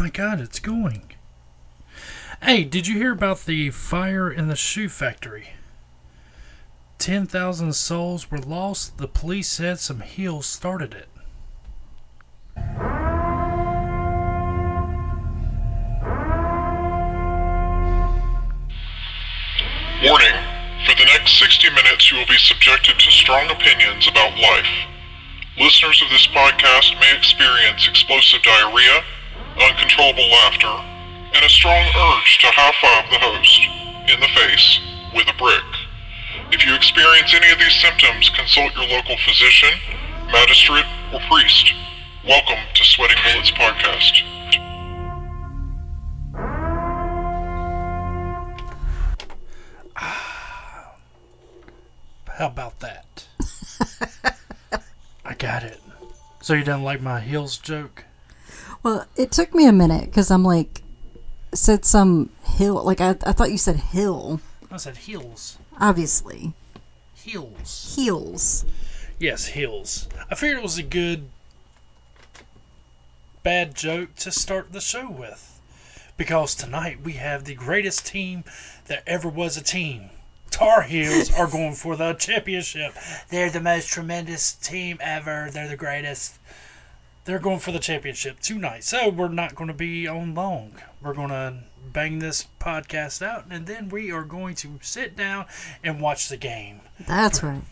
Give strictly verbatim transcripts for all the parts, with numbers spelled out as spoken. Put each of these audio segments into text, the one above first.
my God, it's going. Hey, did you hear about the fire in the shoe factory? ten thousand souls were lost. The police said some heels started it. Warning. For the next sixty minutes, you will be subjected to strong opinions about life. Listeners of this podcast may experience explosive diarrhea, uncontrollable laughter, and a strong urge to high-five the host in the face with a brick. If you experience any of these symptoms, consult your local physician, magistrate, or priest. Welcome to Sweating Bullets Podcast. How about that? I got it. So you didn't like my heels joke? Well, it took me a minute because I'm like, said some hill. Like, I, I thought you said hill. I said heels. Obviously. Heels. Heels. Yes, heels. I figured it was a good, bad joke to start the show with. Because tonight we have the greatest team that ever was a team. Tar Heels are going for the championship. They're the most tremendous team ever. They're the greatest. They're going for the championship tonight. So we're not going to be on long. We're going to bang this podcast out, and then we are going to sit down and watch the game. That's right.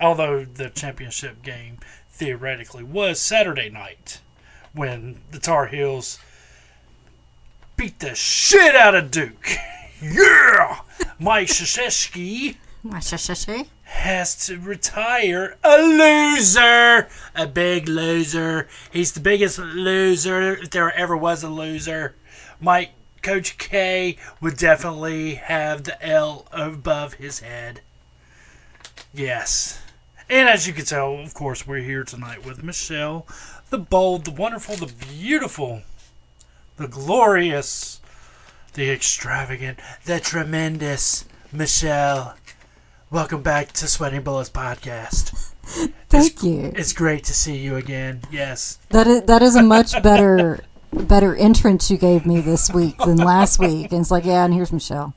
Although the championship game theoretically was Saturday night when the Tar Heels beat the shit out of Duke. Yeah! Mike Krzyzewski has to retire. A loser! A big loser. He's the biggest loser if there ever was a loser. Mike, Coach K would definitely have the L above his head. Yes. And as you can tell, of course, we're here tonight with Michelle, the bold, the wonderful, the beautiful, the glorious, the extravagant, the tremendous Michelle. Welcome back to Sweating Bullets Podcast. Thank it's, you. It's great to see you again. Yes. That is, that is a much better better entrance you gave me this week than last week. And it's like, yeah, and here's Michelle.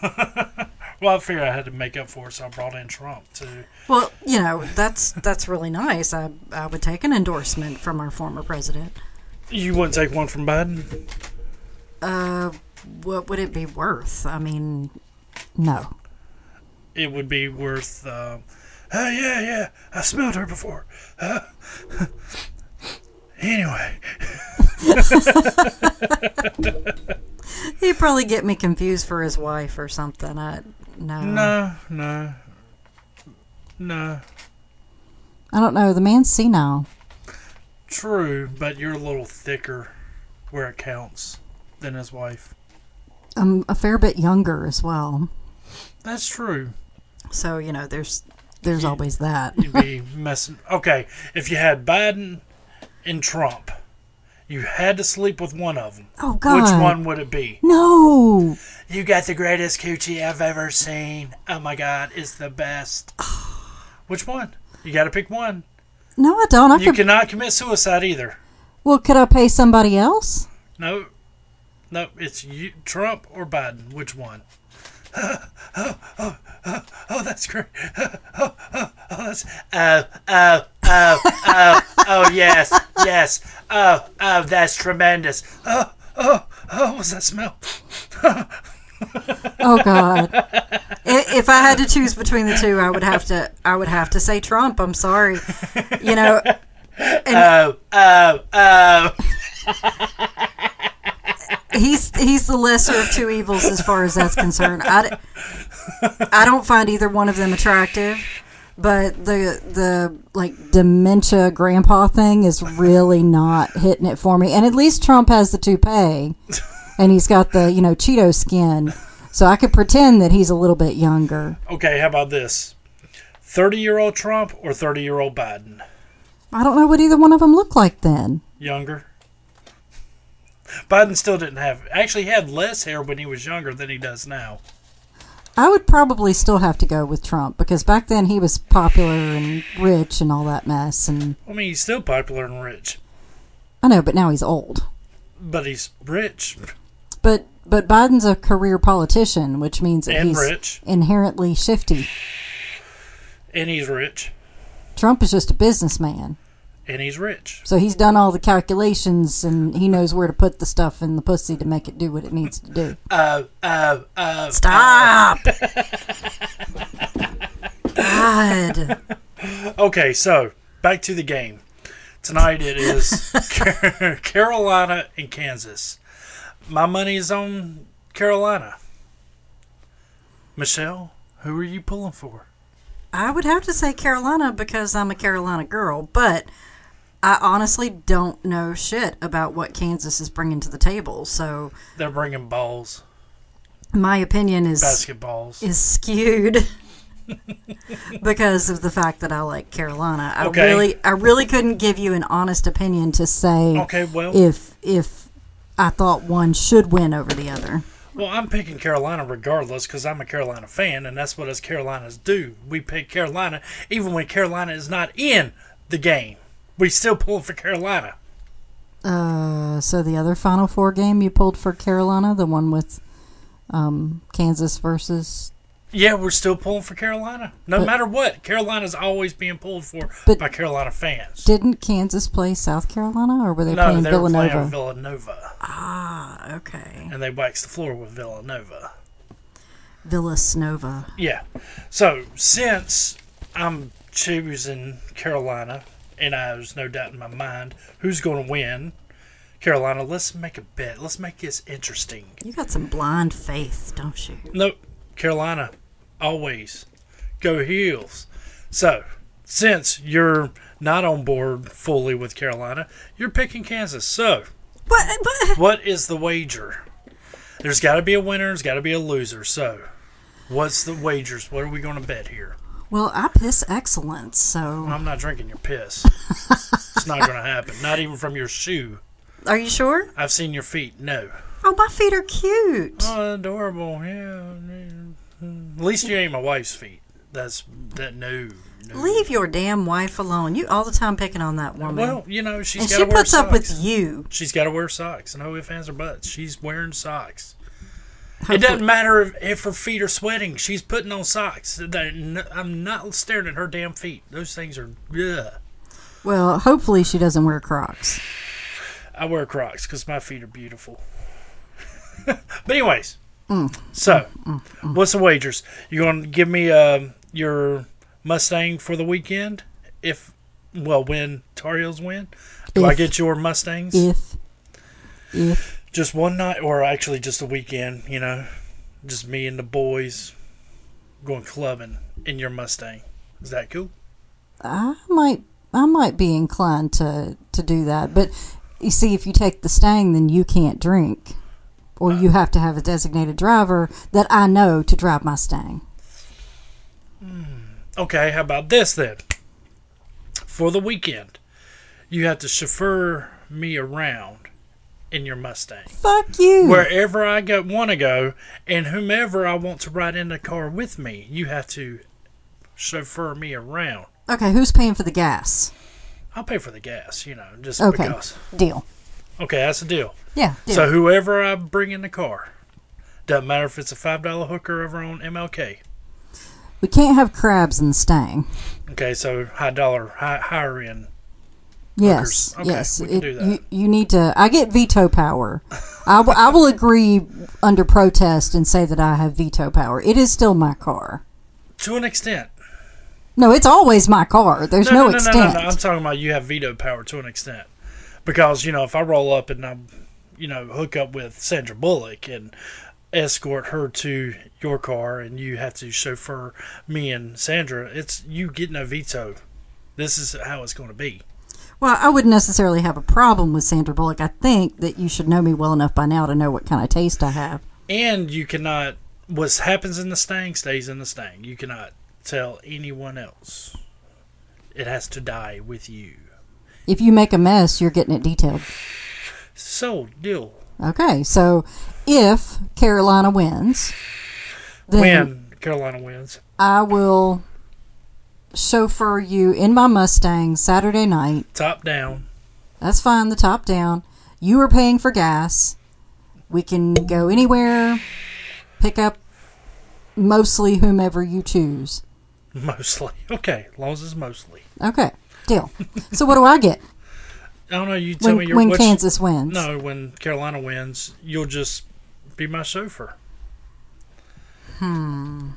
Well, I figured I had to make up for it, so I brought in Trump, too. Well, you know, that's that's really nice. I, I would take an endorsement from our former president. You wouldn't take one from Biden? Uh... What would it be worth? I mean, no. It would be worth, uh, oh, yeah, yeah, I smelled her before. Uh, anyway. He'd probably get me confused for his wife or something. I, no. No, no, no. I don't know. The man's senile. True, but you're a little thicker where it counts than his wife. I'm a fair bit younger as well. That's true. So, you know, there's there's you, always that. You'd be messing. Okay, if you had Biden and Trump, you had to sleep with one of them. Oh, God. Which one would it be? No. You got the greatest coochie I've ever seen. Oh, my God, it's the best. Which one? You got to pick one. No, I don't. I you could... cannot commit suicide either. Well, could I pay somebody else? No. No, it's you, Trump or Biden. Which one? Oh, oh, oh, oh, oh that's great. Oh, oh, oh, that's, oh, oh, oh, oh, oh, yes, yes. Oh, oh, that's tremendous. Oh, oh, oh, what's that smell? Oh, God. If I had to choose between the two, I would have to, I would have to say Trump. I'm sorry. You know. And oh, oh, oh. He's he's the lesser of two evils as far as that's concerned. I, I don't find either one of them attractive, but the the like dementia grandpa thing is really not hitting it for me. And at least Trump has the toupee, and he's got the you know Cheeto skin, so I could pretend that he's a little bit younger. Okay, how about this? thirty-year-old Trump or thirty-year-old Biden? I don't know what either one of them look like then. Younger. Biden still didn't have, actually had less hair when he was younger than he does now. I would probably still have to go with Trump because back then he was popular and rich and all that mess. And I mean, he's still popular and rich. I know, but now he's old. But he's rich. But but Biden's a career politician, which means that and he's rich. Inherently shifty. And he's rich. Trump is just a businessman. And he's rich. So he's done all the calculations, and he knows where to put the stuff in the pussy to make it do what it needs to do. Uh, uh, uh, Stop! Uh. God. Okay, so, back to the game. Tonight it is Carolina and Kansas. My money's on Carolina. Michelle, who are you pulling for? I would have to say Carolina because I'm a Carolina girl, but I honestly don't know shit about what Kansas is bringing to the table. So they're bringing balls. My opinion is basketballs is skewed because of the fact that I like Carolina. I okay. really, I really couldn't give you an honest opinion to say okay, well, if if I thought one should win over the other. Well, I'm picking Carolina regardless because I'm a Carolina fan, and that's what us Carolinas do. We pick Carolina even when Carolina is not in the game. We still pull for Carolina. Uh, so the other Final Four game you pulled for Carolina, the one with um, Kansas versus... Yeah, we're still pulling for Carolina. No but, matter what, Carolina's always being pulled for but by Carolina fans. Didn't Kansas play South Carolina, or were they no, playing they Villanova? No, they were playing Villanova. Ah, okay. And they waxed the floor with Villanova. Villasnova. Yeah. So, since I'm choosing Carolina, and I, there's no doubt in my mind who's going to win, Carolina, let's make a bet. Let's make this interesting. You got some blind faith, don't you? Nope. Carolina, always. Go Heels. So, since you're not on board fully with Carolina, you're picking Kansas. So, what, what? what is the wager? There's got to be a winner. There's got to be a loser. So, what's the wagers? What are we going to bet here? Well, I piss excellence, so... Well, I'm not drinking your piss. It's not going to happen. Not even from your shoe. Are you sure? I've seen your feet. No. Oh, my feet are cute. Oh, adorable. Yeah. At least you ain't my wife's feet. That's that new. No, no. Leave your damn wife alone. You all the time picking on that woman. Well, you know she's got to wear socks. And she puts up with you. She's got to wear socks. No ifs, ands, or buts. She's wearing socks. Hopefully. It doesn't matter if, if her feet are sweating. She's putting on socks. I'm not staring at her damn feet. Those things are yeah. Well, hopefully she doesn't wear Crocs. I wear Crocs because my feet are beautiful. But anyways. Mm. So, mm, mm, mm. What's the wagers? You going to give me uh, your Mustang for the weekend? If, well, when Tar Heels win? Do if, I get your Mustangs? If. If. Just one night, or actually just a weekend, you know. Just me and the boys going clubbing in your Mustang. Is that cool? I might I might be inclined to, to do that. But, you see, if you take the Stang, then you can't drink. Or you have to have a designated driver that I know to drive my Stang. Okay, how about this then? For the weekend, you have to chauffeur me around in your Mustang. Fuck you! Wherever I go, want to go, and whomever I want to ride in the car with me, you have to chauffeur me around. Okay, who's paying for the gas? I'll pay for the gas, you know, just okay, because. Deal. Okay, that's the deal. Yeah. Deal. So whoever I bring in the car, doesn't matter if it's a five dollar hooker over on M L K. We can't have crabs in the Stang. Okay, so high dollar, high, higher end. Yes, hookers. Okay, yes. We can it, do that. You, you need to, I get veto power. I, w- I will agree under protest and say that I have veto power. It is still my car. To an extent. No, it's always my car. There's no, no, no extent. No, no, no, no. I'm talking about you have veto power to an extent. Because, you know, if I roll up and I, you know, hook up with Sandra Bullock and escort her to your car and you have to chauffeur me and Sandra, it's you get no veto. This is how it's going to be. Well, I wouldn't necessarily have a problem with Sandra Bullock. I think that you should know me well enough by now to know what kind of taste I have. And you cannot, what happens in the Stang stays in the Stang. You cannot tell anyone else. It has to die with you. If you make a mess, you're getting it detailed. So, deal. Okay, so if Carolina wins... When Carolina wins. I will chauffeur you in my Mustang Saturday night. Top down. That's fine, the top down. You are paying for gas. We can go anywhere, pick up mostly whomever you choose. Mostly. Okay. Laws is mostly. Okay. Deal. So what do I get? I don't know. You tell when, me your, when Kansas you, wins. No, when Carolina wins, you'll just be my chauffeur. Hmm.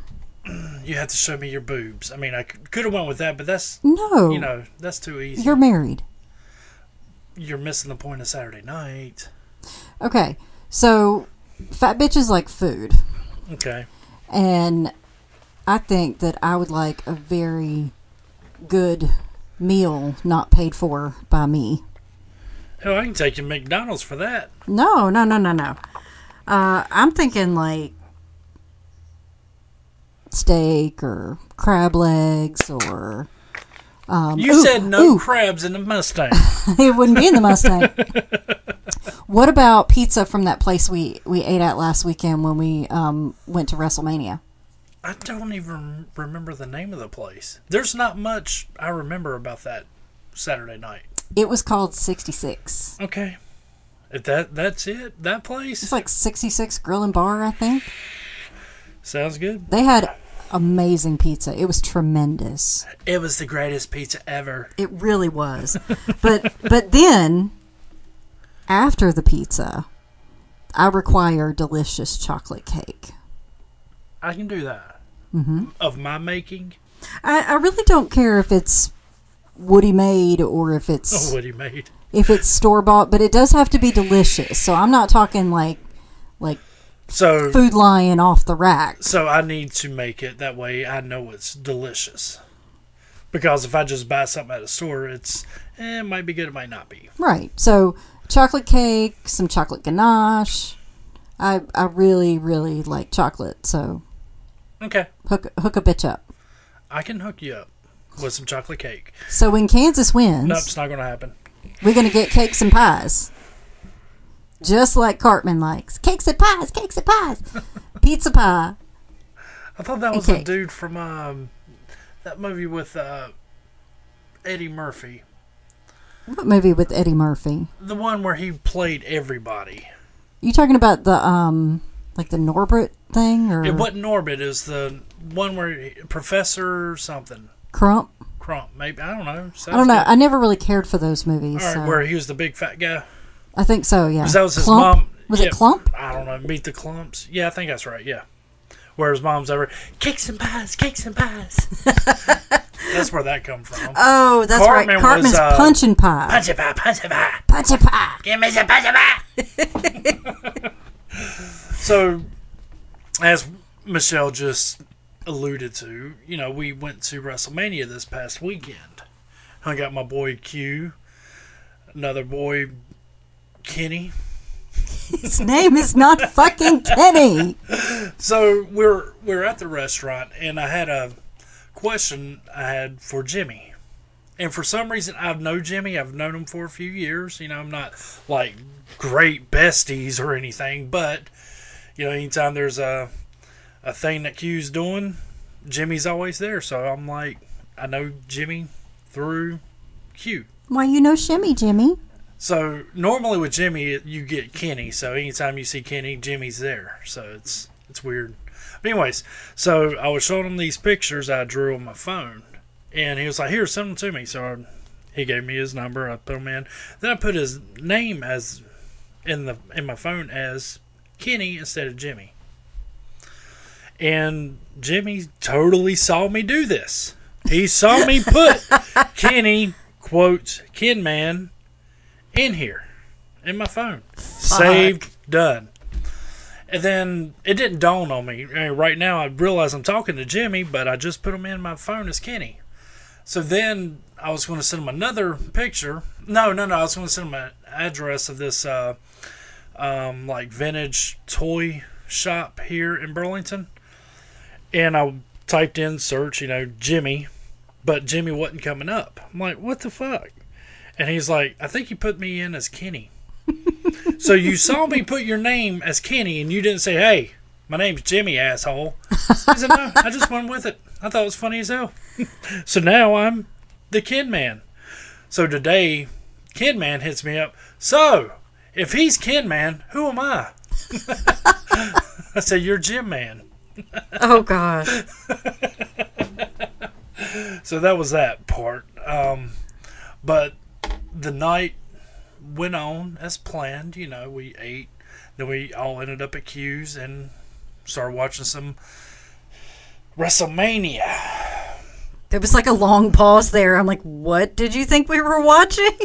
You have to show me your boobs. I mean, I could have went with that, but that's no. You know, that's too easy. You're married. You're missing the point of Saturday night. Okay, so fat bitches like food. Okay. And I think that I would like a very good meal not paid for by me. Oh, I can take you to McDonald's for that. No, no, no, no, no. Uh, I'm thinking like steak or crab legs or... Um, you ooh, said no ooh. crabs in the Mustang. It wouldn't be in the Mustang. What about pizza from that place we, we ate at last weekend when we um, went to WrestleMania? I don't even remember the name of the place. There's not much I remember about that Saturday night. It was called sixty-six. Okay. If that that's it? That place? It's like sixty-six Grill and Bar, I think. Sounds good. They had amazing pizza. It was tremendous. It was the greatest pizza ever. It really was. But but then, after the pizza, I require delicious chocolate cake. I can do that. Mm-hmm. Of my making? I, I really don't care if it's Woody made or if it's oh, Woody made. If it's store bought, but it does have to be delicious. So I'm not talking like like so Food Lion off the rack. So I need to make it that way. I know it's delicious, because if I just buy something at a store, it's eh, it might be good, it might not be. Right. So chocolate cake, some chocolate ganache. I I really really like chocolate. So. Okay. Hook hook a bitch up. I can hook you up with some chocolate cake. So when Kansas wins... Nope, it's not going to happen. We're going to get cakes and pies. Just like Cartman likes. Cakes and pies, cakes and pies. Pizza pie. I thought that was a dude from um, that movie with uh, Eddie Murphy. What movie with Eddie Murphy? The one where he played everybody. You talking about the... um. Like the Norbit thing? Or it wasn't Norbit. It was the one where he, Professor something. Crump? Crump, maybe. I don't know. Sounds I don't know. Good. I never really cared for those movies. All right, so. Where he was the big fat guy? I think so, yeah. That was his Clump? Mom. Was yeah, it Clump? I don't know. Meet the Clumps? Yeah, I think that's right, yeah. Where his mom's over, cakes and pies, cakes and pies. That's where that come from. Oh, that's Cartman right. Cartman's was, uh, punching pie. Punchin' pie, punchin' pie. Punchin' pie. Give me some punchin' pie. So, as Michelle just alluded to, you know, we went to WrestleMania this past weekend. I got my boy Q, another boy, Kenny. His name is not fucking Kenny. So, we're we're at the restaurant, and I had a question I had for Jimmy. And for some reason, I've known Jimmy. I've known him for a few years. You know, I'm not, like, great besties or anything, but... You know, anytime there's a a thing that Q's doing, Jimmy's always there. So I'm like, I know Jimmy through Q. Why, you know Shimmy, Jimmy. So normally with Jimmy, you get Kenny. So anytime you see Kenny, Jimmy's there. So it's it's weird. But anyways, so I was showing him these pictures I drew on my phone. And he was like, here, send them to me. So I, he gave me his number. I put him in. Then I put his name as in the in my phone as... Kenny instead of Jimmy, and Jimmy totally saw me do this. He saw me put Kenny quotes Kenman in here in my phone. Fuck. Saved, done. And then it didn't dawn on me. I mean, right now I realize I'm talking to Jimmy, but I just put him in my phone as Kenny. So then I was going to send him another picture. No, no, no. I was going to send him an address of this. Uh, Um, like vintage toy shop here in Burlington, and I typed in search, you know, Jimmy, but Jimmy wasn't coming up. I'm like, what the fuck? And he's like, I think you put me in as Kenny. So you saw me put your name as Kenny, and you didn't say, hey, my name's Jimmy, asshole. I said, no, I just went with it. I thought it was funny as hell. So now I'm the Kid Man. So today, Kid Man hits me up. So if he's Ken Man, who am I? I said, you're Jim Man. Oh, God. So that was that part. Um, but the night went on as planned. You know, we ate. Then we all ended up at Q's and started watching some WrestleMania. There was like a long pause there. I'm like, what did you think we were watching?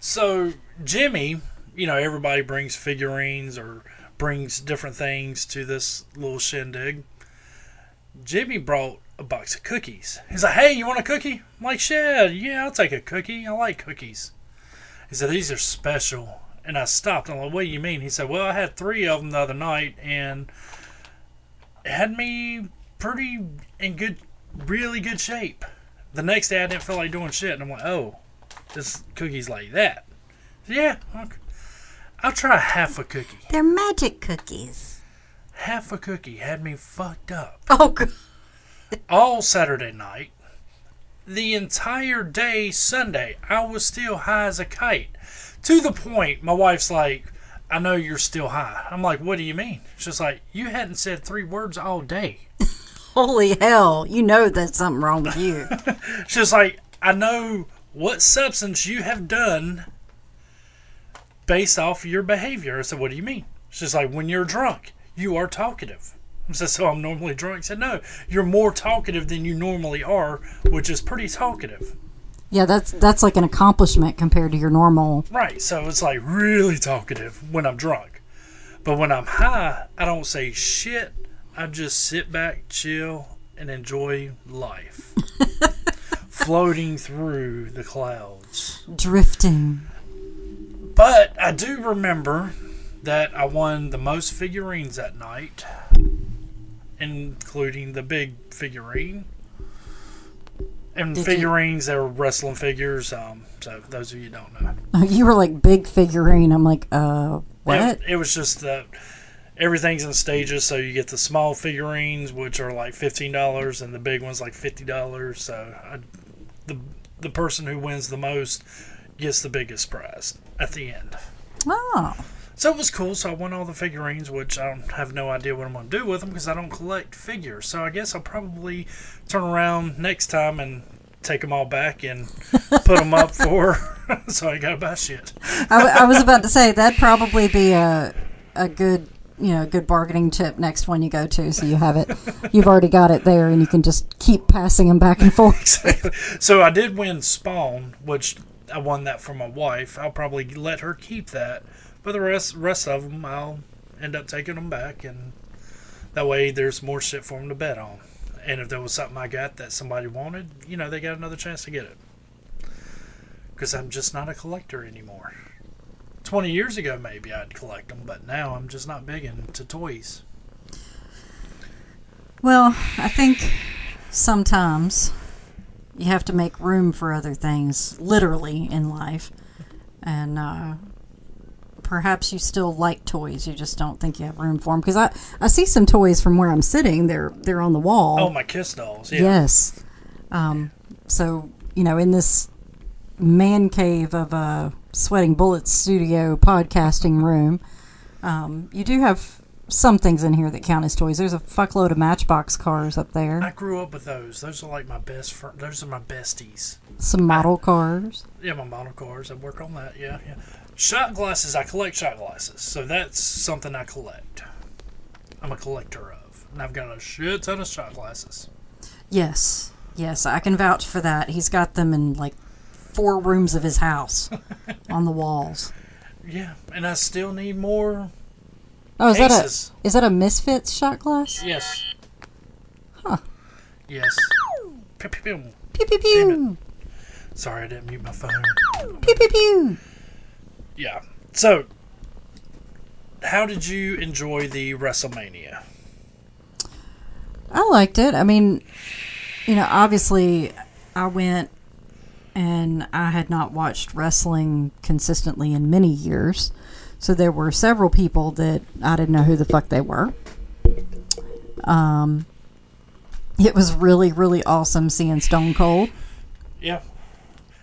So Jimmy, you know, everybody brings figurines or brings different things to this little shindig. Jimmy brought a box of cookies. He's like, hey, you want a cookie? I'm like, shit, yeah, I'll take a cookie. I like cookies. He said, these are special. And I stopped. I'm like, what do you mean? He said, well, I had three of them the other night, and it had me pretty in good, really good shape. The next day, I didn't feel like doing shit. And I'm like, oh, this cookie's like that. Said, yeah, I'll, I'll try half a cookie. They're magic cookies. Half a cookie had me fucked up. Oh, God. All Saturday night, the entire day Sunday, I was still high as a kite. To the point, my wife's like, I know you're still high. I'm like, what do you mean? She's like, you hadn't said three words all day. Holy hell, you know there's something wrong with you. She's like, I know what substance you have done based off your behavior. I said, what do you mean? She's like, when you're drunk, you are talkative. I said, so I'm normally drunk? I said, no, you're more talkative than you normally are, which is pretty talkative. Yeah, that's that's like an accomplishment compared to your normal. Right, so it's like really talkative when I'm drunk. But when I'm high, I don't say shit. I just sit back, chill, and enjoy life. Floating through the clouds. Drifting. But I do remember that I won the most figurines that night, including the big figurine. And Did figurines, you? They were wrestling figures. Um, so those of you who don't know, you were like big figurine. I'm like, uh, what? It, it was just that everything's in stages. So you get the small figurines, which are like fifteen dollars, and the big ones like fifty dollars. So I, the the person who wins the most gets the biggest prize at the end. Oh. So it was cool. So I won all the figurines, which I don't have no idea what I'm going to do with them because I don't collect figures. So I guess I'll probably turn around next time and take them all back and put them up for so I got to buy shit. I, I was about to say, that'd probably be a a good, you know, good bargaining tip next one you go to, so you have it. You've already got it there, and you can just keep passing them back and forth. Exactly. So I did win Spawn, which I won that for my wife. I'll probably let her keep that. But the rest rest of them, I'll end up taking them back, and that way there's more shit for them to bet on. And if there was something I got that somebody wanted, you know, they got another chance to get it. Because I'm just not a collector anymore. twenty years ago, maybe I'd collect them, but now I'm just not big into toys. Well, I think sometimes you have to make room for other things, literally, in life. And, uh... perhaps you still like toys. You just don't think you have room for them. Because I, I see some toys from where I'm sitting. They're they're on the wall. Oh, my Kiss dolls. Yeah. Yes. Um, so, you know, in this man cave of a Sweating Bullets studio podcasting room, um, you do have some things in here that count as toys. There's a fuckload of Matchbox cars up there. I grew up with those. Those are like my best friend. Those are my besties. Some model I, cars. Yeah, my model cars. I work on that. Yeah, yeah. Shot glasses, I collect shot glasses, so that's something I collect. I'm a collector of, and I've got a shit ton of shot glasses. Yes, yes, I can vouch for that. He's got them in, like, four rooms of his house on the walls. Yeah, and I still need more. Oh, is that a, is that a Misfits shot glass? Yes. Huh. Yes. Pew, pew, pew. Pew, pew, pew. Sorry, I didn't mute my phone. Pew, pew, pew. Yeah. So, how did you enjoy the WrestleMania? I liked it. I mean, you know, obviously I went and I had not watched wrestling consistently in many years. So there were several people that I didn't know who the fuck they were. Um, it was really, really awesome seeing Stone Cold. Yeah.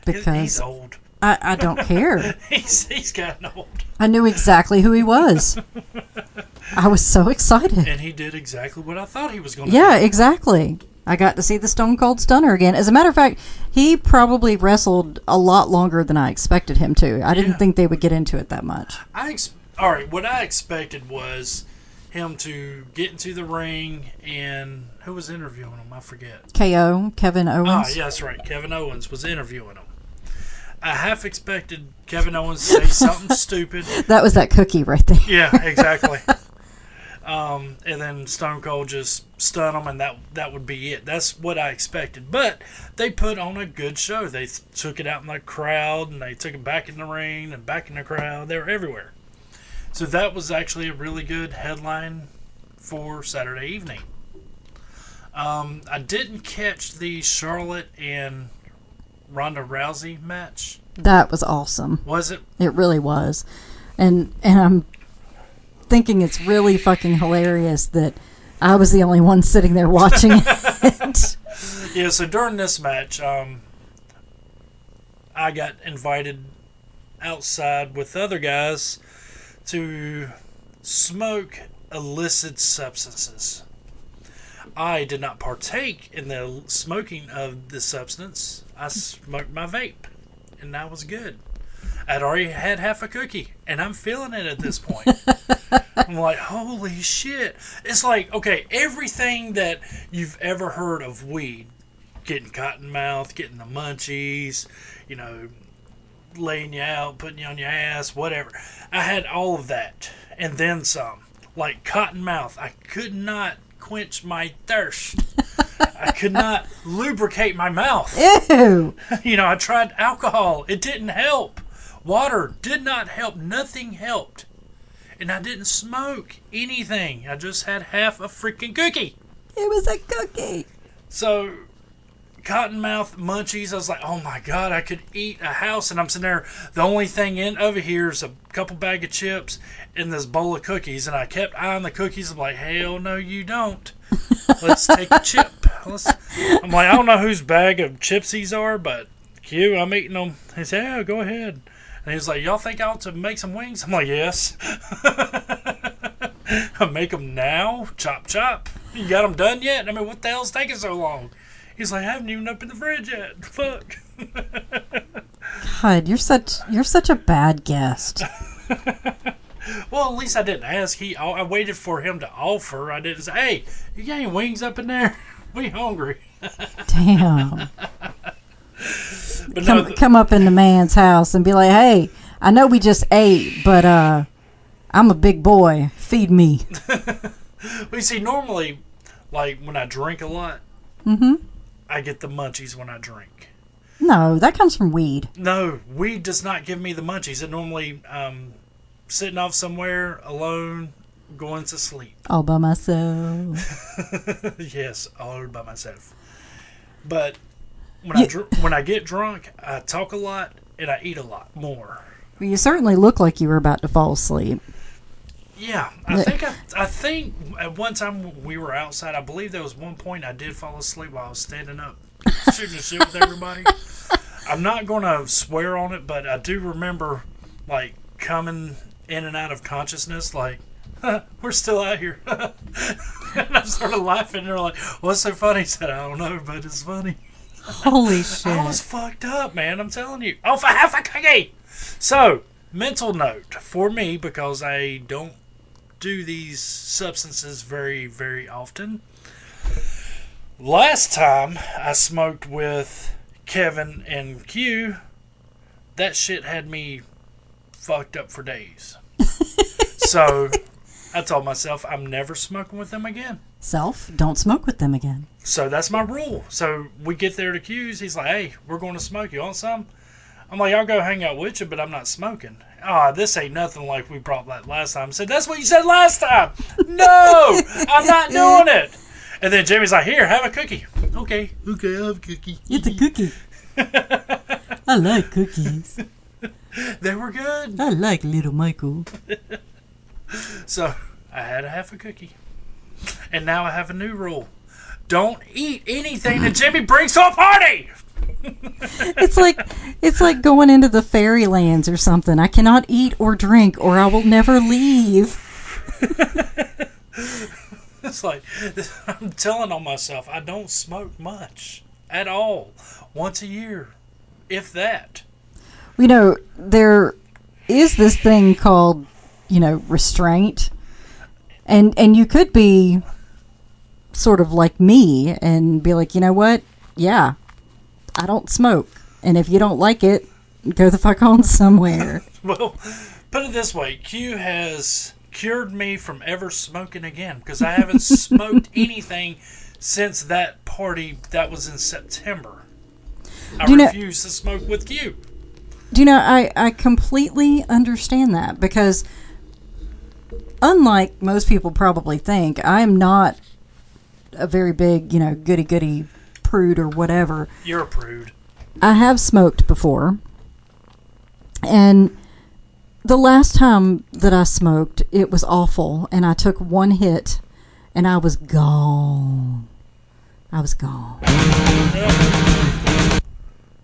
Because he's old. I, I don't care. he's, he's gotten old. I knew exactly who he was. I was so excited. And he did exactly what I thought he was going to do. Yeah, exactly. I got to see the Stone Cold Stunner again. As a matter of fact, he probably wrestled a lot longer than I expected him to. I didn't yeah. think they would get into it that much. I ex- All right, what I expected was him to get into the ring, and who was interviewing him? I forget. K O, Kevin Owens. Oh, yeah, that's right. Kevin Owens was interviewing him. I half expected Kevin Owens to say something stupid. That was that cookie right there. Yeah, exactly. Um, and then Stone Cold just stunned them, and that that would be it. That's what I expected. But they put on a good show. They th- took it out in the crowd, and they took it back in the ring and back in the crowd. They were everywhere. So that was actually a really good headline for Saturday evening. Um, I didn't catch the Charlotte and Ronda Rousey match. That was awesome. Was it? It really was. And and I'm... thinking it's really fucking hilarious that I was the only one sitting there watching it. Yeah, so during this match, um, I got invited outside with other guys to smoke illicit substances. I did not partake in the smoking of the substance. I smoked my vape, and that was good. I'd already had half a cookie, and I'm feeling it at this point. I'm like, holy shit. It's like, okay, everything that you've ever heard of weed, getting cottonmouth, getting the munchies, you know, laying you out, putting you on your ass, whatever. I had all of that, and then some. Like cottonmouth, I could not quench my thirst. I could not lubricate my mouth. Ew. You know, I tried alcohol. It didn't help. Water did not help. Nothing helped. And I didn't smoke anything. I just had half a freaking cookie. It was a cookie. So, cottonmouth munchies. I was like, oh my God, I could eat a house. And I'm sitting there, the only thing in over here is a couple bag of chips and this bowl of cookies. And I kept eyeing the cookies. I'm like, hell no, you don't. Let's take a chip. Let's, I'm like, I don't know whose bag of chips these are, but Q, I'm eating them. He said, yeah, go ahead. And he was like, y'all think I ought to make some wings? I'm like, yes. I make them now? Chop, chop. You got them done yet? I mean, what the hell's taking so long? He's like, I haven't even opened the fridge yet. Fuck. God, you're such you're such a bad guest. Well, at least I didn't ask. He, I waited for him to offer. I didn't say, hey, you got any wings up in there? We hungry. Damn. But come, no, the, come up in the man's house and be like, hey, I know we just ate, but uh, I'm a big boy. Feed me. Well, you see, normally, like, when I drink a lot, mm-hmm. I get the munchies when I drink. No, that comes from weed. No, weed does not give me the munchies. It normally, um, sitting off somewhere, alone, going to sleep. All by myself. Yes, all by myself. But... When, yeah. I dr- when I get drunk, I talk a lot, and I eat a lot more. Well, you certainly look like you were about to fall asleep. Yeah. I think I, I think at one time we were outside. I believe there was one point I did fall asleep while I was standing up, shooting shit with everybody. I'm not going to swear on it, but I do remember, like, coming in and out of consciousness, like, we're still out here. And I started laughing, and they're like, what's so funny? I said, I don't know, but it's funny. Holy shit. I was fucked up, man. I'm telling you. Oh, for half a cookie. So, mental note for me, because I don't do these substances very, very often. Last time I smoked with Kevin and Q, that shit had me fucked up for days. So, I told myself I'm never smoking with them again. Self, don't smoke with them again. So that's my rule. So we get there to Q's. He's like, hey, we're going to smoke. You want some? I'm like, I'll go hang out with you, but I'm not smoking. Ah, oh, this ain't nothing like we brought that last time. I said, that's what you said last time. No, I'm not doing it. And then Jimmy's like, here, have a cookie. Okay. Okay, I have a cookie. It's a cookie. I like cookies. They were good. I like little Michael. So I had a half a cookie. And now I have a new rule. Don't eat anything that Jimmy brings to a party! It's like it's like going into the fairylands or something. I cannot eat or drink, or I will never leave. It's like, I'm telling on myself, I don't smoke much at all. Once a year, if that. You know, there is this thing called, you know, restraint. And and you could be sort of like me and be like, you know what? Yeah, I don't smoke. And if you don't like it, go the fuck on somewhere. Well, put it this way. Q has cured me from ever smoking again, because I haven't smoked anything since that party that was in September. I refuse to smoke with Q. Do you know, I, I completely understand that, because unlike most people probably think, I am not a very big, you know, goody-goody prude or whatever. You're a prude. I have smoked before. And the last time that I smoked, it was awful. And I took one hit, and I was gone. I was gone.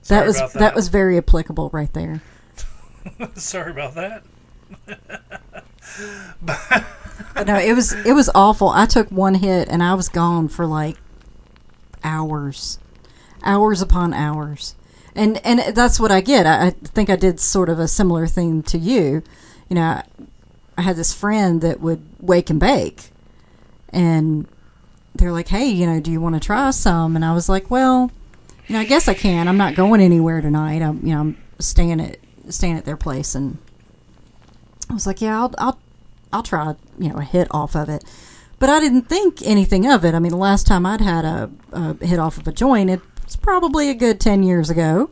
That was that. that was very applicable right there. Sorry about that. But no, it was it was awful. I took one hit and I was gone for like hours, hours upon hours, and and that's what I get. I, I think I did sort of a similar thing to you. You know, I, I had this friend that would wake and bake, and they're like, "Hey, you know, do you want to try some?" And I was like, "Well, you know, I guess I can. I'm not going anywhere tonight. I'm you know I'm staying at staying at their place." And I was like, "Yeah, I'll I'll." I'll try, you know, a hit off of it. But I didn't think anything of it. I mean, the last time I'd had a, a hit off of a joint, it's probably a good ten years ago,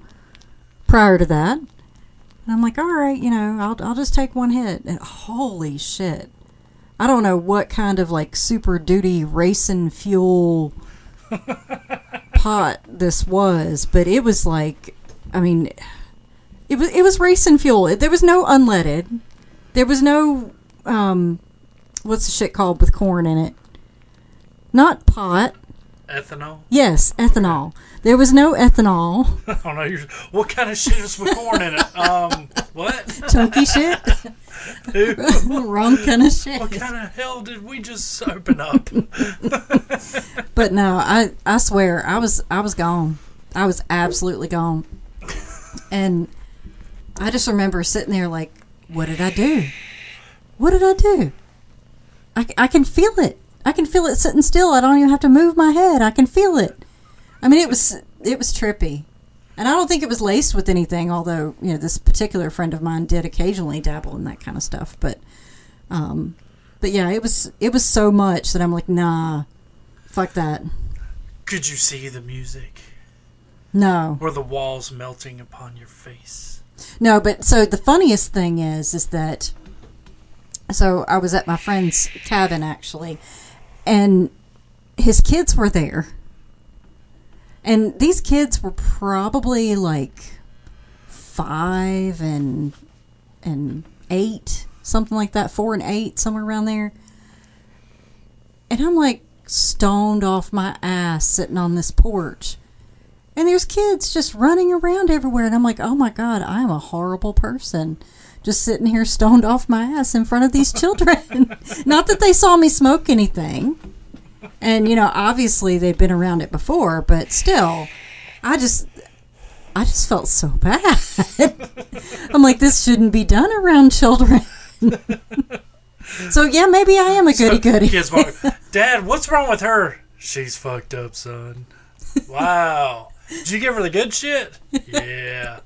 prior to that. And I'm like, all right, you know, I'll I'll just take one hit. And holy shit. I don't know what kind of, like, super duty racing fuel pot this was, but it was like, I mean, it was, it was racing fuel. It, there was no unleaded. There was no... Um, what's the shit called with corn in it? Not pot. Ethanol? Yes, ethanol. There was no ethanol. I don't know. What kind of shit is with corn in it? Um, what? Chunky shit? Wrong kind of shit. What kind of hell did we just open up? But no, I, I swear, I was I was gone. I was absolutely gone. And I just remember sitting there like, what did I do? What did I do? I, I can feel it. I can feel it sitting still. I don't even have to move my head. I can feel it. I mean, it was it was trippy. And I don't think it was laced with anything, although, you know, this particular friend of mine did occasionally dabble in that kind of stuff. But, um, but yeah, it was it was so much that I'm like, nah, fuck that. Could you see the music? No. Or the walls melting upon your face? No, but so the funniest thing is, is that... So I was at my friend's cabin, actually, and his kids were there. And these kids were probably like five and and eight, something like that, four and eight, somewhere around there. And I'm like stoned off my ass sitting on this porch. And there's kids just running around everywhere. And I'm like, oh my God, I am a horrible person. Just sitting here stoned off my ass in front of these children. Not that they saw me smoke anything. And, you know, obviously they've been around it before, but still, I just, I just felt so bad. I'm like, this shouldn't be done around children. So, yeah, maybe I am a goody-goody. Dad, what's wrong with her? She's fucked up, son. Wow. Did you give her the good shit? Yeah.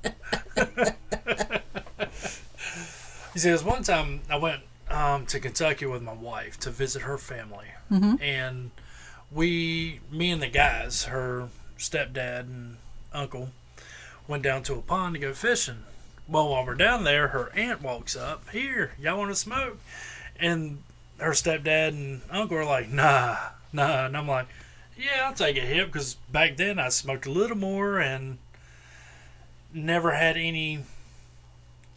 You see, this one time I went um, to Kentucky with my wife to visit her family, mm-hmm. and we, me and the guys, her stepdad and uncle, went down to a pond to go fishing. Well, while we're down there, her aunt walks up, here, y'all want to smoke? And her stepdad and uncle are like, nah, nah, and I'm like, yeah, I'll take a hit, because back then I smoked a little more and never had any...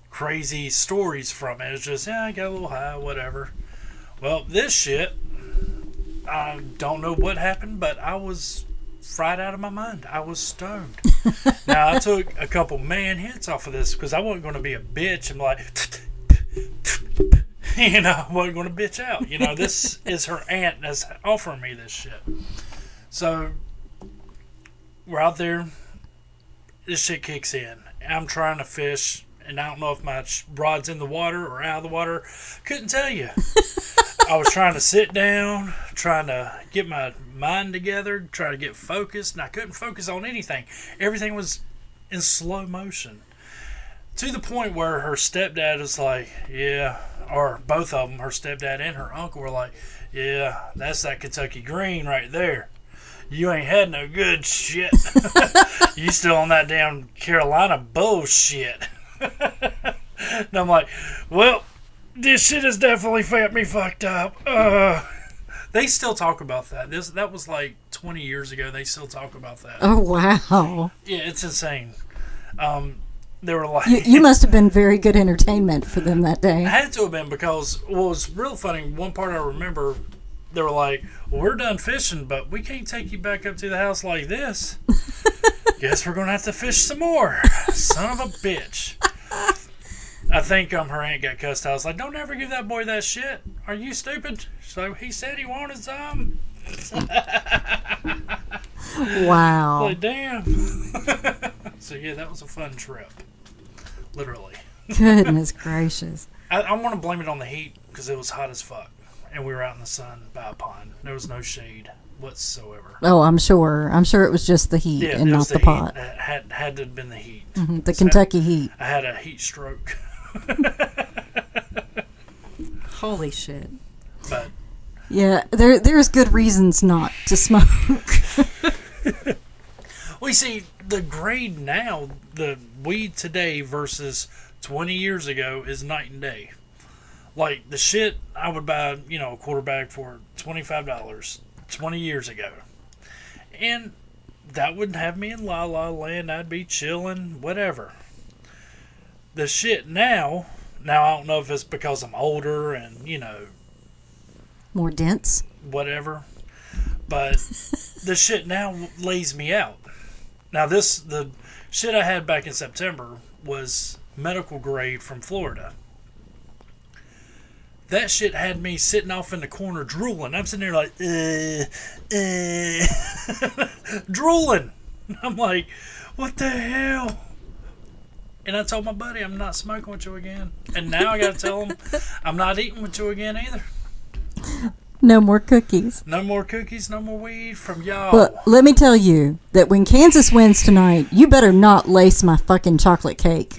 crazy stories from it. It's just, yeah, I got a little high, whatever. Well, this shit, I don't know what happened, but I was fried out of my mind. I was stoned. Now, I took a couple man hits off of this because I wasn't going to be a bitch and like, you know, I wasn't going to bitch out. You know, this is her aunt that's offering me this shit. So, we're out there. This shit kicks in. I'm trying to fish, and I don't know if my rod's in the water or out of the water. Couldn't tell you. I was trying to sit down, trying to get my mind together, trying to get focused, and I couldn't focus on anything. Everything was in slow motion. To the point where her stepdad is like, yeah, or both of them, her stepdad and her uncle were like, yeah, that's that Kentucky green right there. You ain't had no good shit. You still on that damn Carolina bullshit. And I'm like, well, this shit has definitely fat me fucked up. Uh, they still talk about that. This That was like twenty years ago. They still talk about that. Oh, wow. Yeah, it's insane. Um, they were like... You, you must have been very good entertainment for them that day. I had to have been because what was real funny, one part I remember... They were like, well, we're done fishing, but we can't take you back up to the house like this. Guess we're going to have to fish some more. Son of a bitch. I think um, her aunt got cussed out. I was like, don't ever give that boy that shit. Are you stupid? She's like, he said he wanted some. Wow. Like, damn. So, yeah, that was a fun trip. Literally. Goodness gracious. I, I want to blame it on the heat because it was hot as fuck. And we were out in the sun by a pond. There was no shade whatsoever. Oh, I'm sure. I'm sure it was just the heat yeah, and not the, the pot. It had, had to have been the heat. Mm-hmm. The Kentucky I, heat. I had a heat stroke. Holy shit. But yeah, there there's good reasons not to smoke. Well, you see, the grade now, the weed today versus twenty years ago is night and day. Like, the shit I would buy, you know, a quarter bag for twenty-five dollars twenty years ago. And that wouldn't have me in La La Land. I'd be chilling, whatever. The shit now, now I don't know if it's because I'm older and, you know. More dense. Whatever. But the shit now lays me out. Now, this, the shit I had back in September was medical grade from Florida. That shit had me sitting off in the corner drooling. I'm sitting there like, uh, uh, drooling. I'm like, what the hell? And I told my buddy, I'm not smoking with you again. And now I got to tell him, I'm not eating with you again either. No more cookies. No more cookies, no more weed from y'all. Well, let me tell you that when Kansas wins tonight, you better not lace my fucking chocolate cake.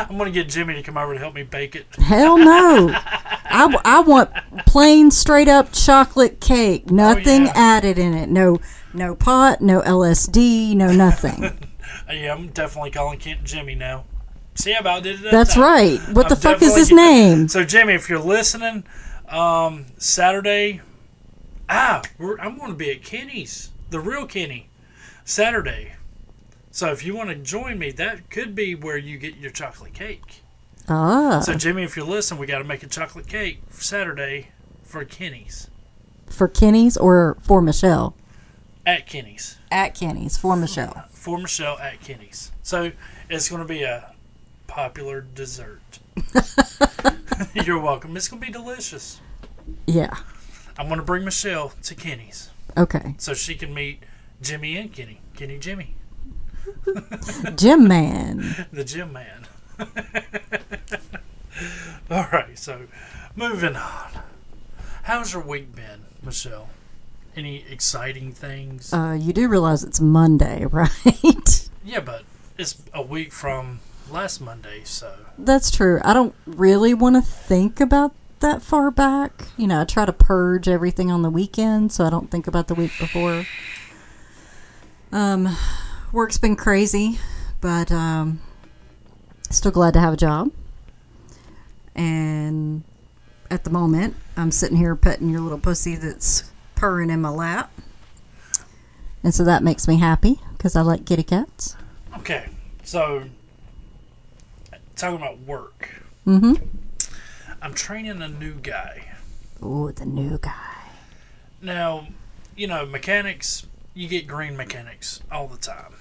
I'm going to get Jimmy to come over to help me bake it. Hell no. I, I want plain, straight-up chocolate cake. Nothing oh, yeah. added in it. No no pot, no L S D, no nothing. Yeah, I'm definitely calling Kent Jimmy now. See how I did it? That That's time. Right. What I'm the fuck is his name? So, Jimmy, if you're listening, um, Saturday, ah, we're, I'm going to be at Kenny's, the real Kenny, Saturday. So if you want to join me, that could be where you get your chocolate cake. Ah. So, Jimmy, if you're listening, we got to make a chocolate cake for Saturday for Kenny's. For Kenny's or for Michelle? At Kenny's. At Kenny's, for Michelle. For Michelle at Kenny's. So it's going to be a popular dessert. You're welcome. It's going to be delicious. Yeah. I'm going to bring Michelle to Kenny's. Okay. So she can meet Jimmy and Kenny. Kenny Jimmy. Gym man. The gym man. All right, so moving on. How's your week been, Michelle? Any exciting things? Uh, you do realize it's Monday, right? Yeah, but it's a week from last Monday, so. That's true. I don't really want to think about that far back. You know, I try to purge everything on the weekend, so I don't think about the week before. Um... Work's been crazy, but um, still glad to have a job. And at the moment, I'm sitting here petting your little pussy that's purring in my lap. And so that makes me happy because I like kitty cats. Okay, so talking about work. Mm-hmm. I'm training a new guy. Ooh, the new guy. Now, you know, mechanics... You get green mechanics all the time.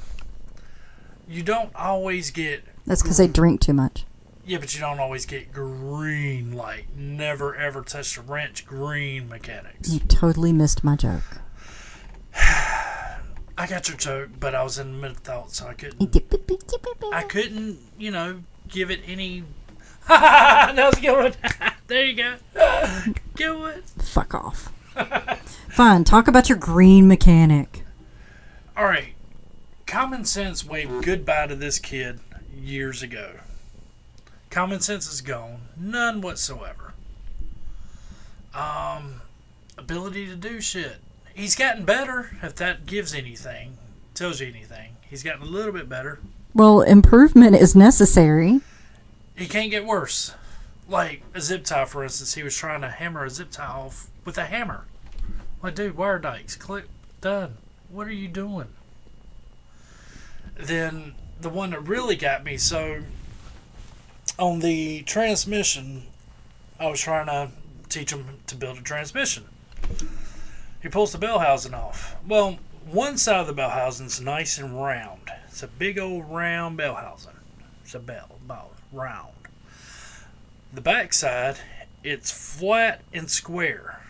you don't always get... That's because they drink too much. Yeah, but you don't always get green, like never ever touch a wrench, green mechanics. You totally missed my joke. I got your joke, but I was in mid-thought, so I couldn't... I couldn't, you know, give it any... Ha ha ha! That was a good one! There you go. Good one. Fuck off. Fine, talk about your green mechanic. All right. Common sense waved goodbye to this kid years ago. Common sense is gone. None whatsoever. Um, ability to do shit. He's gotten better, if that gives anything, tells you anything. He's gotten a little bit better. Well, improvement is necessary. He can't get worse. Like a zip tie, for instance. He was trying to hammer a zip tie off with a hammer. Like, dude, wire dikes, click, done. What are you doing? Then the one that really got me, so on the transmission, I was trying to teach him to build a transmission. He pulls the bell housing off. Well, one side of the bell housing's nice and round. It's a big old round bell housing. It's a bell, ball, round. The back side, it's flat and square.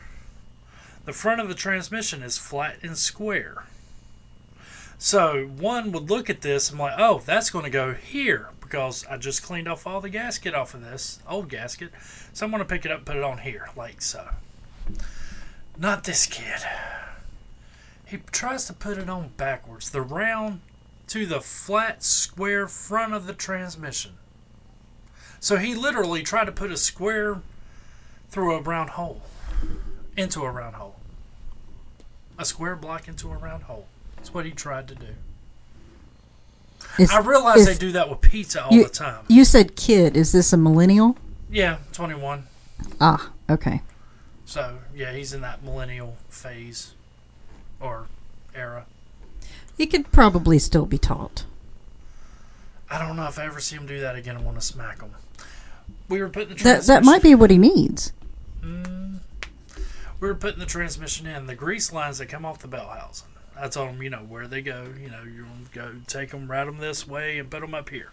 The front of the transmission is flat and square. So one would look at this and I'm like, oh, that's going to go here because I just cleaned off all the gasket off of this old gasket. So I'm going to pick it up and put it on here like so. Not this kid. He tries to put it on backwards. The round to the flat square front of the transmission. So he literally tried to put a square through a round hole. Into a round hole. A square block into a round hole. That's what he tried to do. If, I realize if, they do that with pizza all you, the time. You said kid. Is this a millennial? Yeah, twenty-one. Ah, okay. So, yeah, he's in that millennial phase or era. He could probably still be taught. I don't know if I ever see him do that again. I want to smack him. We were putting the transmission... That, that might be what he needs. Mm, we were putting the transmission in. The grease lines that come off the bell housing. I told him, you know, where they go. You know, you go take them, route them this way, and put them up here.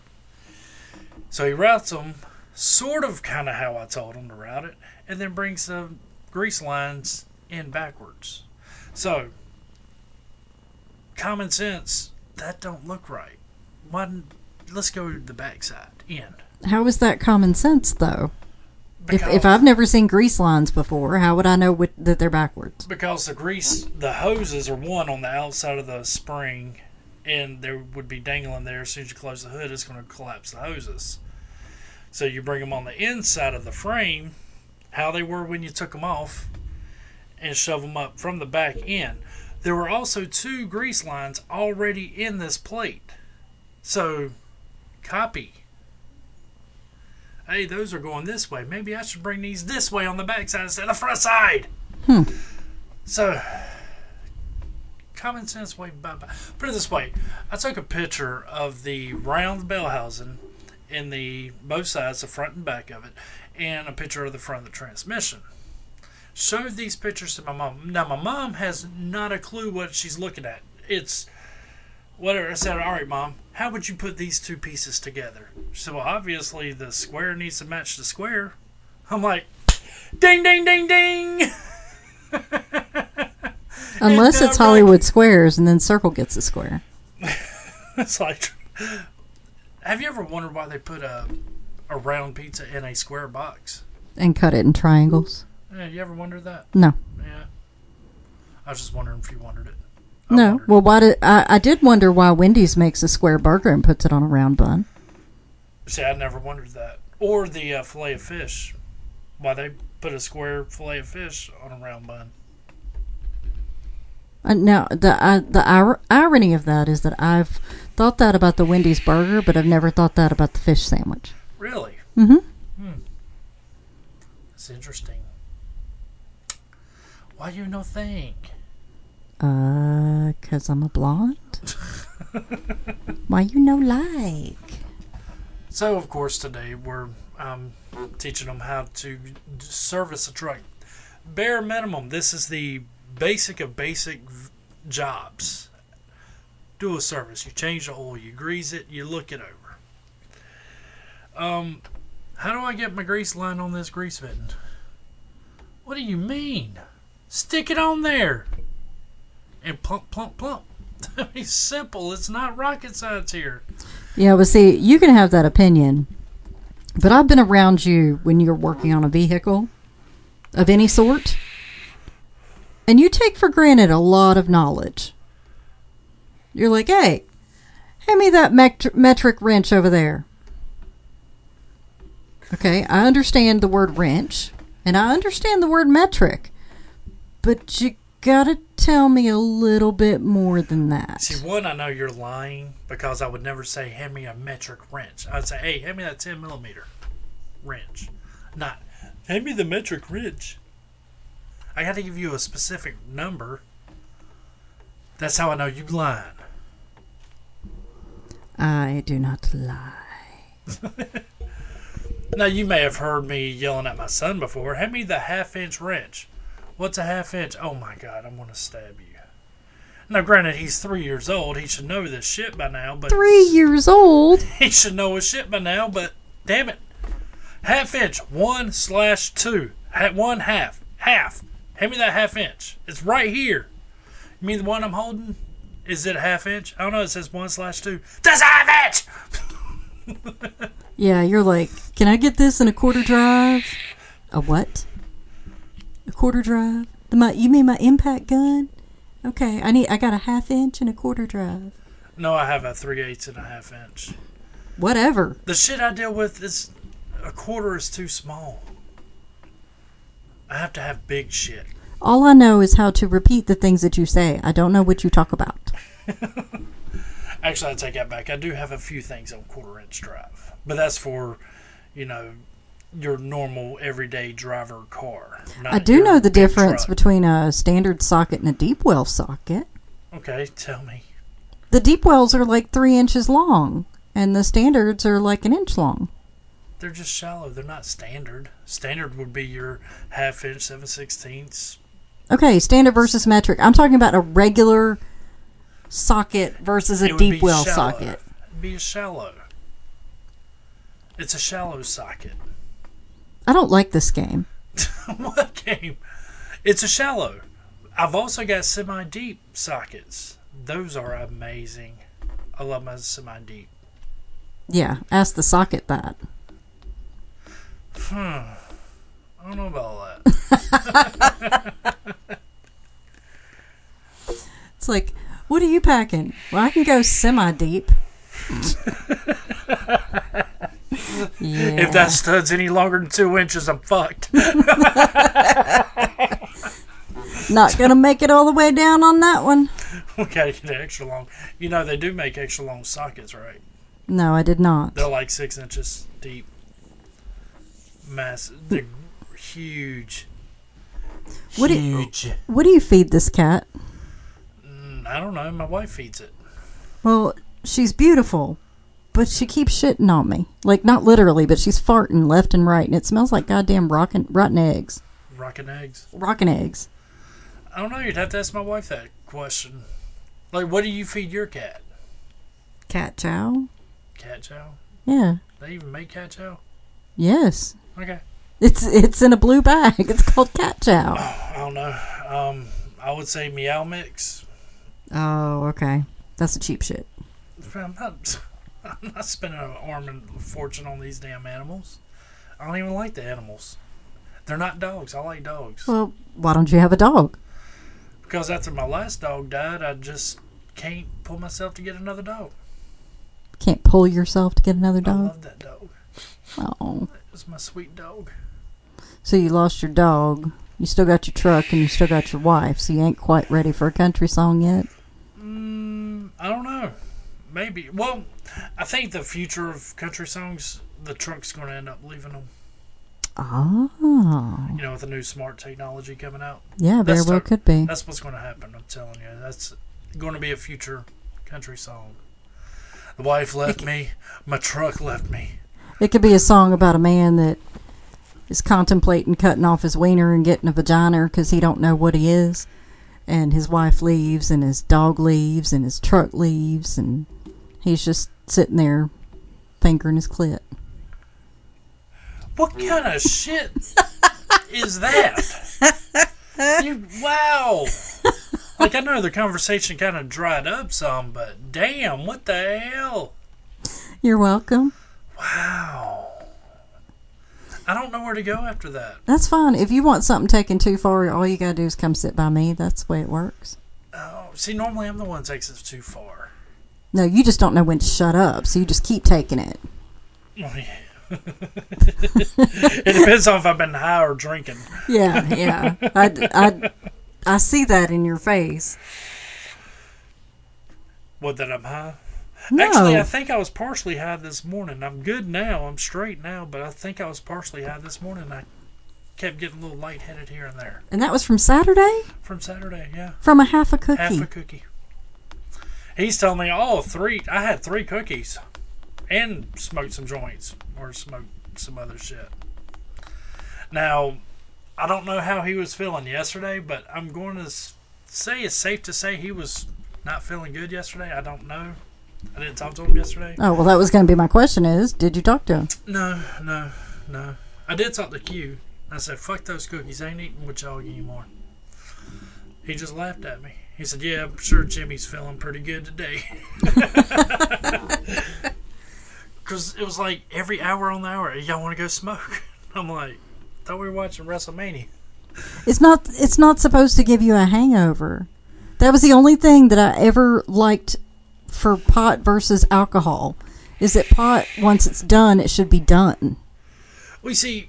So he routes them sort of kind of how I told him to route it, and then brings the grease lines in backwards. So, common sense, that don't look right. Why didn't, let's go to the backside end. How is that common sense, though? If, if I've never seen grease lines before, how would I know what, that they're backwards? Because the grease, the hoses are one on the outside of the spring, and there would be dangling there. As soon as you close the hood, it's going to collapse the hoses. So you bring them on the inside of the frame, how they were when you took them off, and shove them up from the back end. There were also two grease lines already in this plate. So, copy. Hey, those are going this way. Maybe I should bring these this way on the back side instead of the front side. Hmm. So, common sense way bye-bye. Put it this way. I took a picture of the round bell housing in the both sides, the front and back of it, and a picture of the front of the transmission. Showed these pictures to my mom. Now, my mom has not a clue what she's looking at. It's whatever. I said, all right, Mom, how would you put these two pieces together? She said, well, obviously the square needs to match the square. I'm like, ding, ding, ding, ding. Unless it's Hollywood like, squares, and then circle gets a square. It's like, have you ever wondered why they put a, a round pizza in a square box? And cut it in triangles. Yeah, you ever wondered that? No. Yeah. I was just wondering if you wondered it. I no. Wondered. Well, why did I, I did wonder why Wendy's makes a square burger and puts it on a round bun. See, I never wondered that. Or the uh, filet of fish. Why they put a square filet of fish on a round bun. Uh, now, the, uh, the ir- irony of that is that I've thought that about the Wendy's burger, but I've never thought that about the fish sandwich. Really? Mm-hmm. Hmm. That's interesting. Why you no think? Uh, because I'm a blonde. Why you no like? So, of course, today we're um, teaching them how to service a truck. Bare minimum, this is the basic of basic v- jobs. do a service. You change the oil, you grease it, you look it over. Um, how do I get my grease line on this grease fitting? What do you mean? Stick it on there. And plump, plump, plump. It's simple. It's not rocket science here. Yeah, but see, you can have that opinion. But I've been around you when you're working on a vehicle of any sort. And you take for granted a lot of knowledge. You're like, hey, hand me that met- metric wrench over there. Okay, I understand the word wrench. And I understand the word metric. But you gotta tell me a little bit more than that. See, one, I know you're lying, because I would never say, hand me a metric wrench. I'd say, hey, hand me that ten millimeter wrench. Not, hand me the metric wrench. I got to give you a specific number. That's how I know you're lying. I do not lie. Now, you may have heard me yelling at my son before, hand me the half-inch wrench. What's a half inch? Oh my God, I'm going to stab you. Now, granted, he's three years old. He should know this shit by now, but... Three years old? He should know his shit by now, but damn it. Half inch. One slash two. One half. Half. Hand me that half inch. It's right here. You mean the one I'm holding? Is it a half inch? I don't know. It says one slash two. That's a half inch! Yeah, you're like, can I get this in a quarter drive? A what? A quarter drive? The my you mean my impact gun? Okay, I need I got a half inch and a quarter drive. No, I have a three eighths and a half inch. Whatever. The shit I deal with is a quarter is too small. I have to have big shit. All I know is how to repeat the things that you say. I don't know what you talk about. Actually, I take that back. I do have a few things on quarter inch drive, but that's for, you know, your normal everyday driver car. I do know the difference truck. between a standard socket and a deep well socket. Okay, tell me. The deep wells are like three inches long, and the standards are like an inch long. They're just shallow. They're not standard. Standard would be your half inch, seven sixteenths. Okay, standard versus metric. I'm talking about a regular socket versus a deep well shallow. socket. It'd be a shallow. It's a shallow socket. I don't like this game. What game? It's a shallow. I've also got semi-deep sockets. Those are amazing. I love my semi-deep. Yeah, ask the socket that. Hmm. I don't know about all that. It's like, what are you packing? Well, I can go semi-deep. Yeah. If that stud's any longer than two inches, I'm fucked. Not going to make it all the way down on that one. We got to get an extra long. You know, they do make extra long sockets, right? No, I did not. They're like six inches deep. Massive. They're huge. What huge. Do you, what do you feed this cat? Mm, I don't know. My wife feeds it. Well, she's beautiful. But she keeps shitting on me. Like, not literally, but she's farting left and right, and it smells like goddamn rockin', rotten eggs. Rockin' eggs? Rockin' eggs. I don't know. You'd have to ask my wife that question. Like, what do you feed your cat? Cat chow. Cat chow? Yeah. They even make cat chow? Yes. Okay. It's it's in a blue bag. It's called cat chow. Oh, I don't know. Um, I would say meow mix. Oh, okay. That's a cheap shit. I'm not... I'm not spending an arm and fortune on these damn animals. I don't even like the animals. They're not dogs. I like dogs. Well, why don't you have a dog? Because after my last dog died, I just can't pull myself to get another dog. Can't pull yourself to get another dog? I love that dog. Oh. That was my sweet dog. So you lost your dog. You still got your truck and you still got your wife, so you ain't quite ready for a country song yet? Mm, I don't know. Maybe. Well, I think the future of country songs, the truck's going to end up leaving them. Oh. You know, with the new smart technology coming out. Yeah, very well could be. That's what's going to happen, I'm telling you. That's going to be a future country song. The wife left me. My truck left me. It could be a song about a man that is contemplating cutting off his wiener and getting a vagina because he don't know what he is. and his wife leaves, and his dog leaves, and his truck leaves, and he's just sitting there fingering his clit. What kind of shit is that? You, wow. Like, I know the conversation kind of dried up some, but damn, what the hell? You're welcome. Wow. I don't know where to go after that. That's fine. If you want something taken too far, all you got to do is come sit by me. That's the way it works. Oh, see, normally I'm the one that takes it too far. No, you just don't know when to shut up, so you just keep taking it. Oh, yeah. It depends on if I've been high or drinking. Yeah, yeah. I, I, I see that in your face. What, that I'm high? No. Actually, I think I was partially high this morning. I'm good now. I'm straight now, but I think I was partially high this morning. I kept getting a little lightheaded here and there. And that was from Saturday? From Saturday, yeah. From a half a cookie. Half a cookie. He's telling me, oh, three. I had three cookies and smoked some joints or smoked some other shit. Now, I don't know how he was feeling yesterday, but I'm going to say it's safe to say he was not feeling good yesterday. I don't know. I didn't talk to him yesterday. Oh, well, that was going to be my question is, did you talk to him? No, no, no. I did talk to Q. I said, fuck those cookies. I ain't eating with y'all anymore. He just laughed at me. He said, yeah, I'm sure Jimmy's feeling pretty good today. Because it was like every hour on the hour, y'all want to go smoke? I'm like, thought we were watching WrestleMania. It's not, it's not supposed to give you a hangover. That was the only thing that I ever liked for pot versus alcohol is that pot, once it's done, it should be done. We see,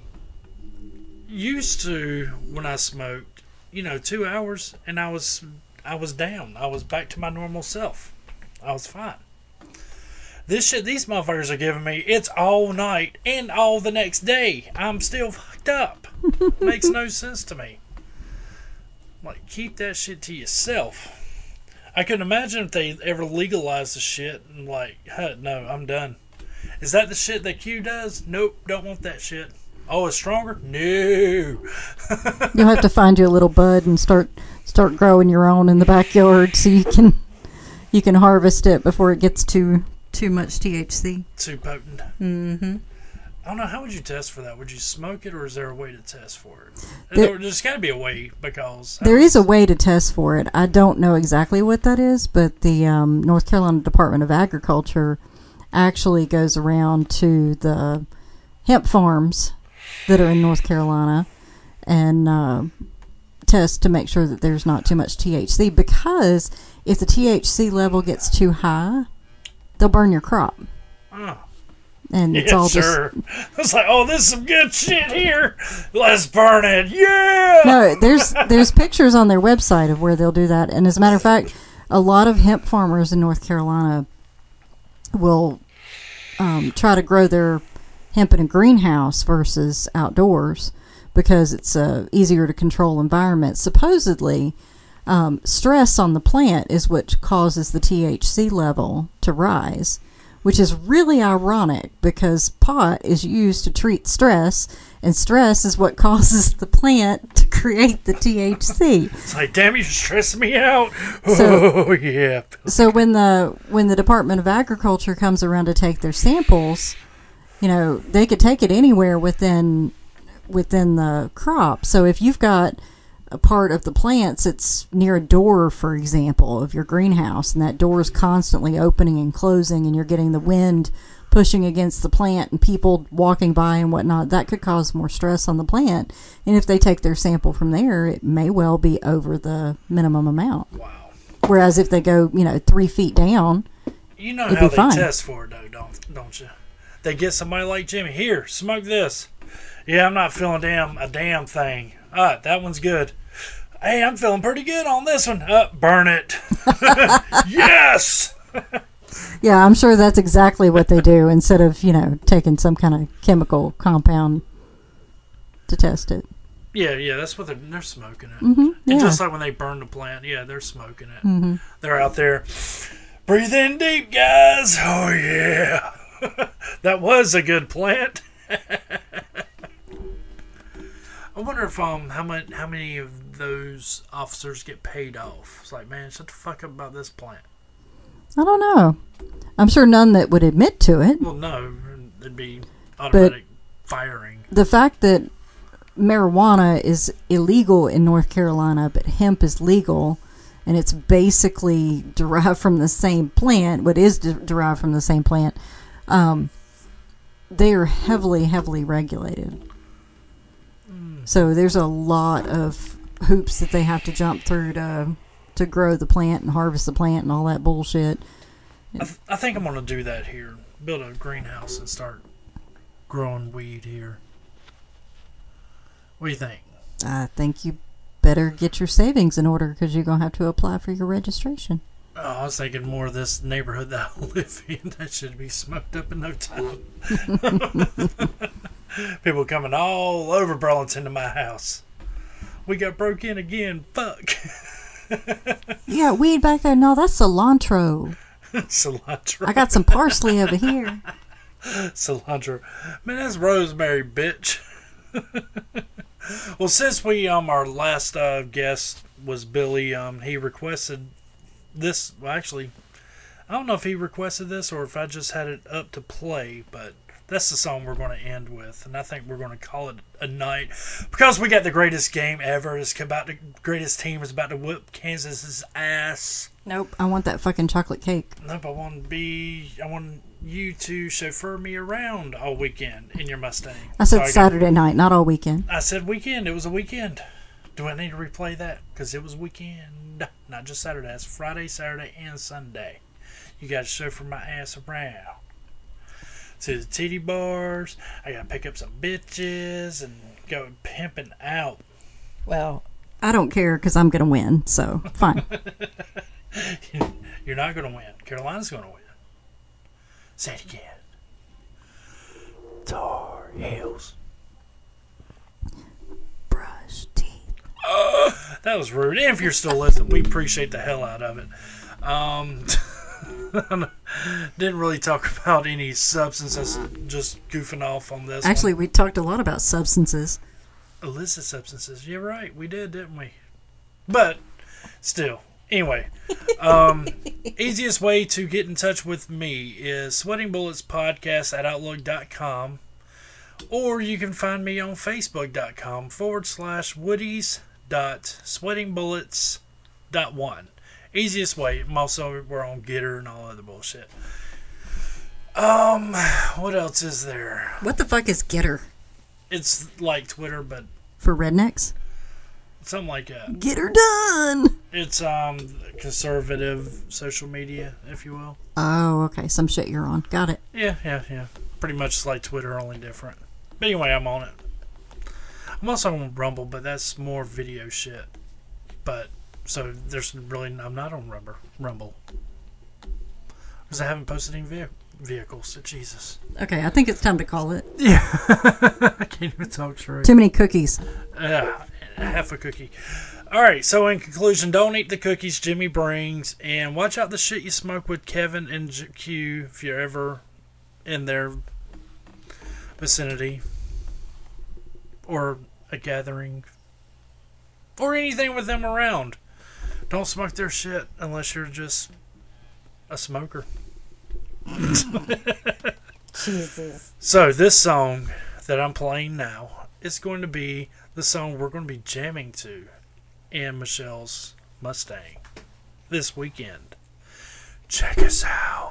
used to when I smoked, you know, two hours and I was I was down. I was back to my normal self. I was fine. This shit these motherfuckers are giving me, it's all night and all the next day. I'm still fucked up. Makes no sense to me. Like, keep that shit to yourself. I couldn't imagine if they ever legalized the shit and like, huh, no, I'm done. Is that the shit that Q does? Nope, don't want that shit. Oh, it's stronger? No. You'll have to find you a little bud and start start growing your own in the backyard so you can you can harvest it before it gets too too much T H C. Too potent. Mm-hmm. I don't know, how would you test for that? Would you smoke it, or is there a way to test for it? There, There's got to be a way, because... There is a way to test for it. I don't know exactly what that is, but the um, North Carolina Department of Agriculture actually goes around to the hemp farms that are in North Carolina and uh, test to make sure that there's not too much T H C, because if the T H C level gets too high, they'll burn your crop. Oh. And it's yes, all just. Sure. It's like, oh, this is some good shit here. Let's burn it. Yeah. No, there's there's pictures on their website of where they'll do that. And as a matter of fact, a lot of hemp farmers in North Carolina will um, try to grow their hemp in a greenhouse versus outdoors because it's a easier to control environment. Supposedly, um, stress on the plant is what causes the T H C level to rise, which is really ironic because pot is used to treat stress, and stress is what causes the plant to create the T H C. It's like, damn, you stressed me out. So, oh, yeah. So when the when the Department of Agriculture comes around to take their samples, you know, they could take it anywhere within within the crop. So if you've got a part of the plants that's near a door, for example, of your greenhouse, and that door is constantly opening and closing, and you're getting the wind pushing against the plant and people walking by and whatnot, that could cause more stress on the plant. And if they take their sample from there, it may well be over the minimum amount. Wow. Whereas if they go, you know, three feet down, you know how they fine. Test for it, though, don't don't you? They get somebody like Jimmy here, smoke this. Yeah, I'm not feeling damn a damn thing. All right, that one's good. Hey, I'm feeling pretty good on this one. Uh, burn it. Yes! Yeah, I'm sure that's exactly what they do instead of, you know, taking some kind of chemical compound to test it. Yeah, yeah, that's what they're, they're smoking it. Mm-hmm, yeah. And just like when they burn the plant, yeah, they're smoking it. Mm-hmm. They're out there, breathe in deep, guys. Oh, yeah. That was a good plant. I wonder if um how much how many of those officers get paid off. It's like, man, shut the fuck up about this plant. I don't know. I'm sure none that would admit to it. Well, no, it'd be automatic but firing. The fact that marijuana is illegal in North Carolina, but hemp is legal, and it's basically derived from the same plant. What is de- derived from the same plant? Um, they are heavily, heavily regulated. Mm. So there's a lot of hoops that they have to jump through to to grow the plant and harvest the plant and all that bullshit. I, th- I think I'm going to do that here. Build a greenhouse and start growing weed here. What do you think? I think you better get your savings in order because you're going to have to apply for your registration. Oh, I was thinking more of this neighborhood that I live in. That should be smoked up in no time. People coming all over Burlington to my house. We got broke in again. Fuck. Yeah, weed back there. No, that's cilantro. Cilantro. I got some parsley over here. Cilantro. Man, that's rosemary, bitch. Well, since we um our last uh, guest was Billy, um he requested this. Well, actually, I don't know if he requested this or if I just had it up to play, but that's the song we're going to end with, and I think we're going to call it a night because we got the greatest game ever. It's about the greatest team is about to whip Kansas's ass. Nope, I want that fucking chocolate cake. Nope, I want to be. I want. You to chauffeur me around all weekend in your Mustang. I said so I Saturday got, night, not all weekend. I said weekend. It was a weekend. Do I need to replay that? Because it was weekend. Not just Saturday. It's Friday, Saturday, and Sunday. You got to chauffeur my ass around. To the titty bars. I got to pick up some bitches and go pimping out. Well, I don't care because I'm going to win, so fine. You're not going to win. Carolina's going to win. Say it again. Tar Heels. Brush teeth. Uh, that was rude. And if you're still listening, we appreciate the hell out of it. Um, didn't really talk about any substances. Just goofing off on this. Actually, one. We talked a lot about substances. Illicit substances. You're right. We did, didn't we? But still. Anyway, um, easiest way to get in touch with me is sweatingbullets podcast at outlook dot com, or you can find me on facebook dot com forward slash woodies dot sweatingbullets dot one. Easiest way. I'm also, we're on Getter and all other bullshit. Um, what else is there? What the fuck is Getter? It's like Twitter, but for rednecks. Something like that. Get her done. It's um conservative social media, if you will. Oh, okay. Some shit you're on. Got it. Yeah, yeah, yeah. Pretty much like Twitter, only different. But anyway, I'm on it. I'm also on Rumble, but that's more video shit. But so there's really I'm not on Rumble. Rumble. Because I haven't posted any ve- vehicles. So Jesus. Okay, I think it's time to call it. Yeah. I can't even talk straight. Too many cookies. Yeah. Half a cookie. Alright, so in conclusion, don't eat the cookies Jimmy brings, and watch out the shit you smoke with Kevin and Q if you're ever in their vicinity or a gathering or anything with them around. Don't smoke their shit unless you're just a smoker. Jesus. So this song that I'm playing now is going to be the song we're going to be jamming to in Michelle's Mustang this weekend. Check us out.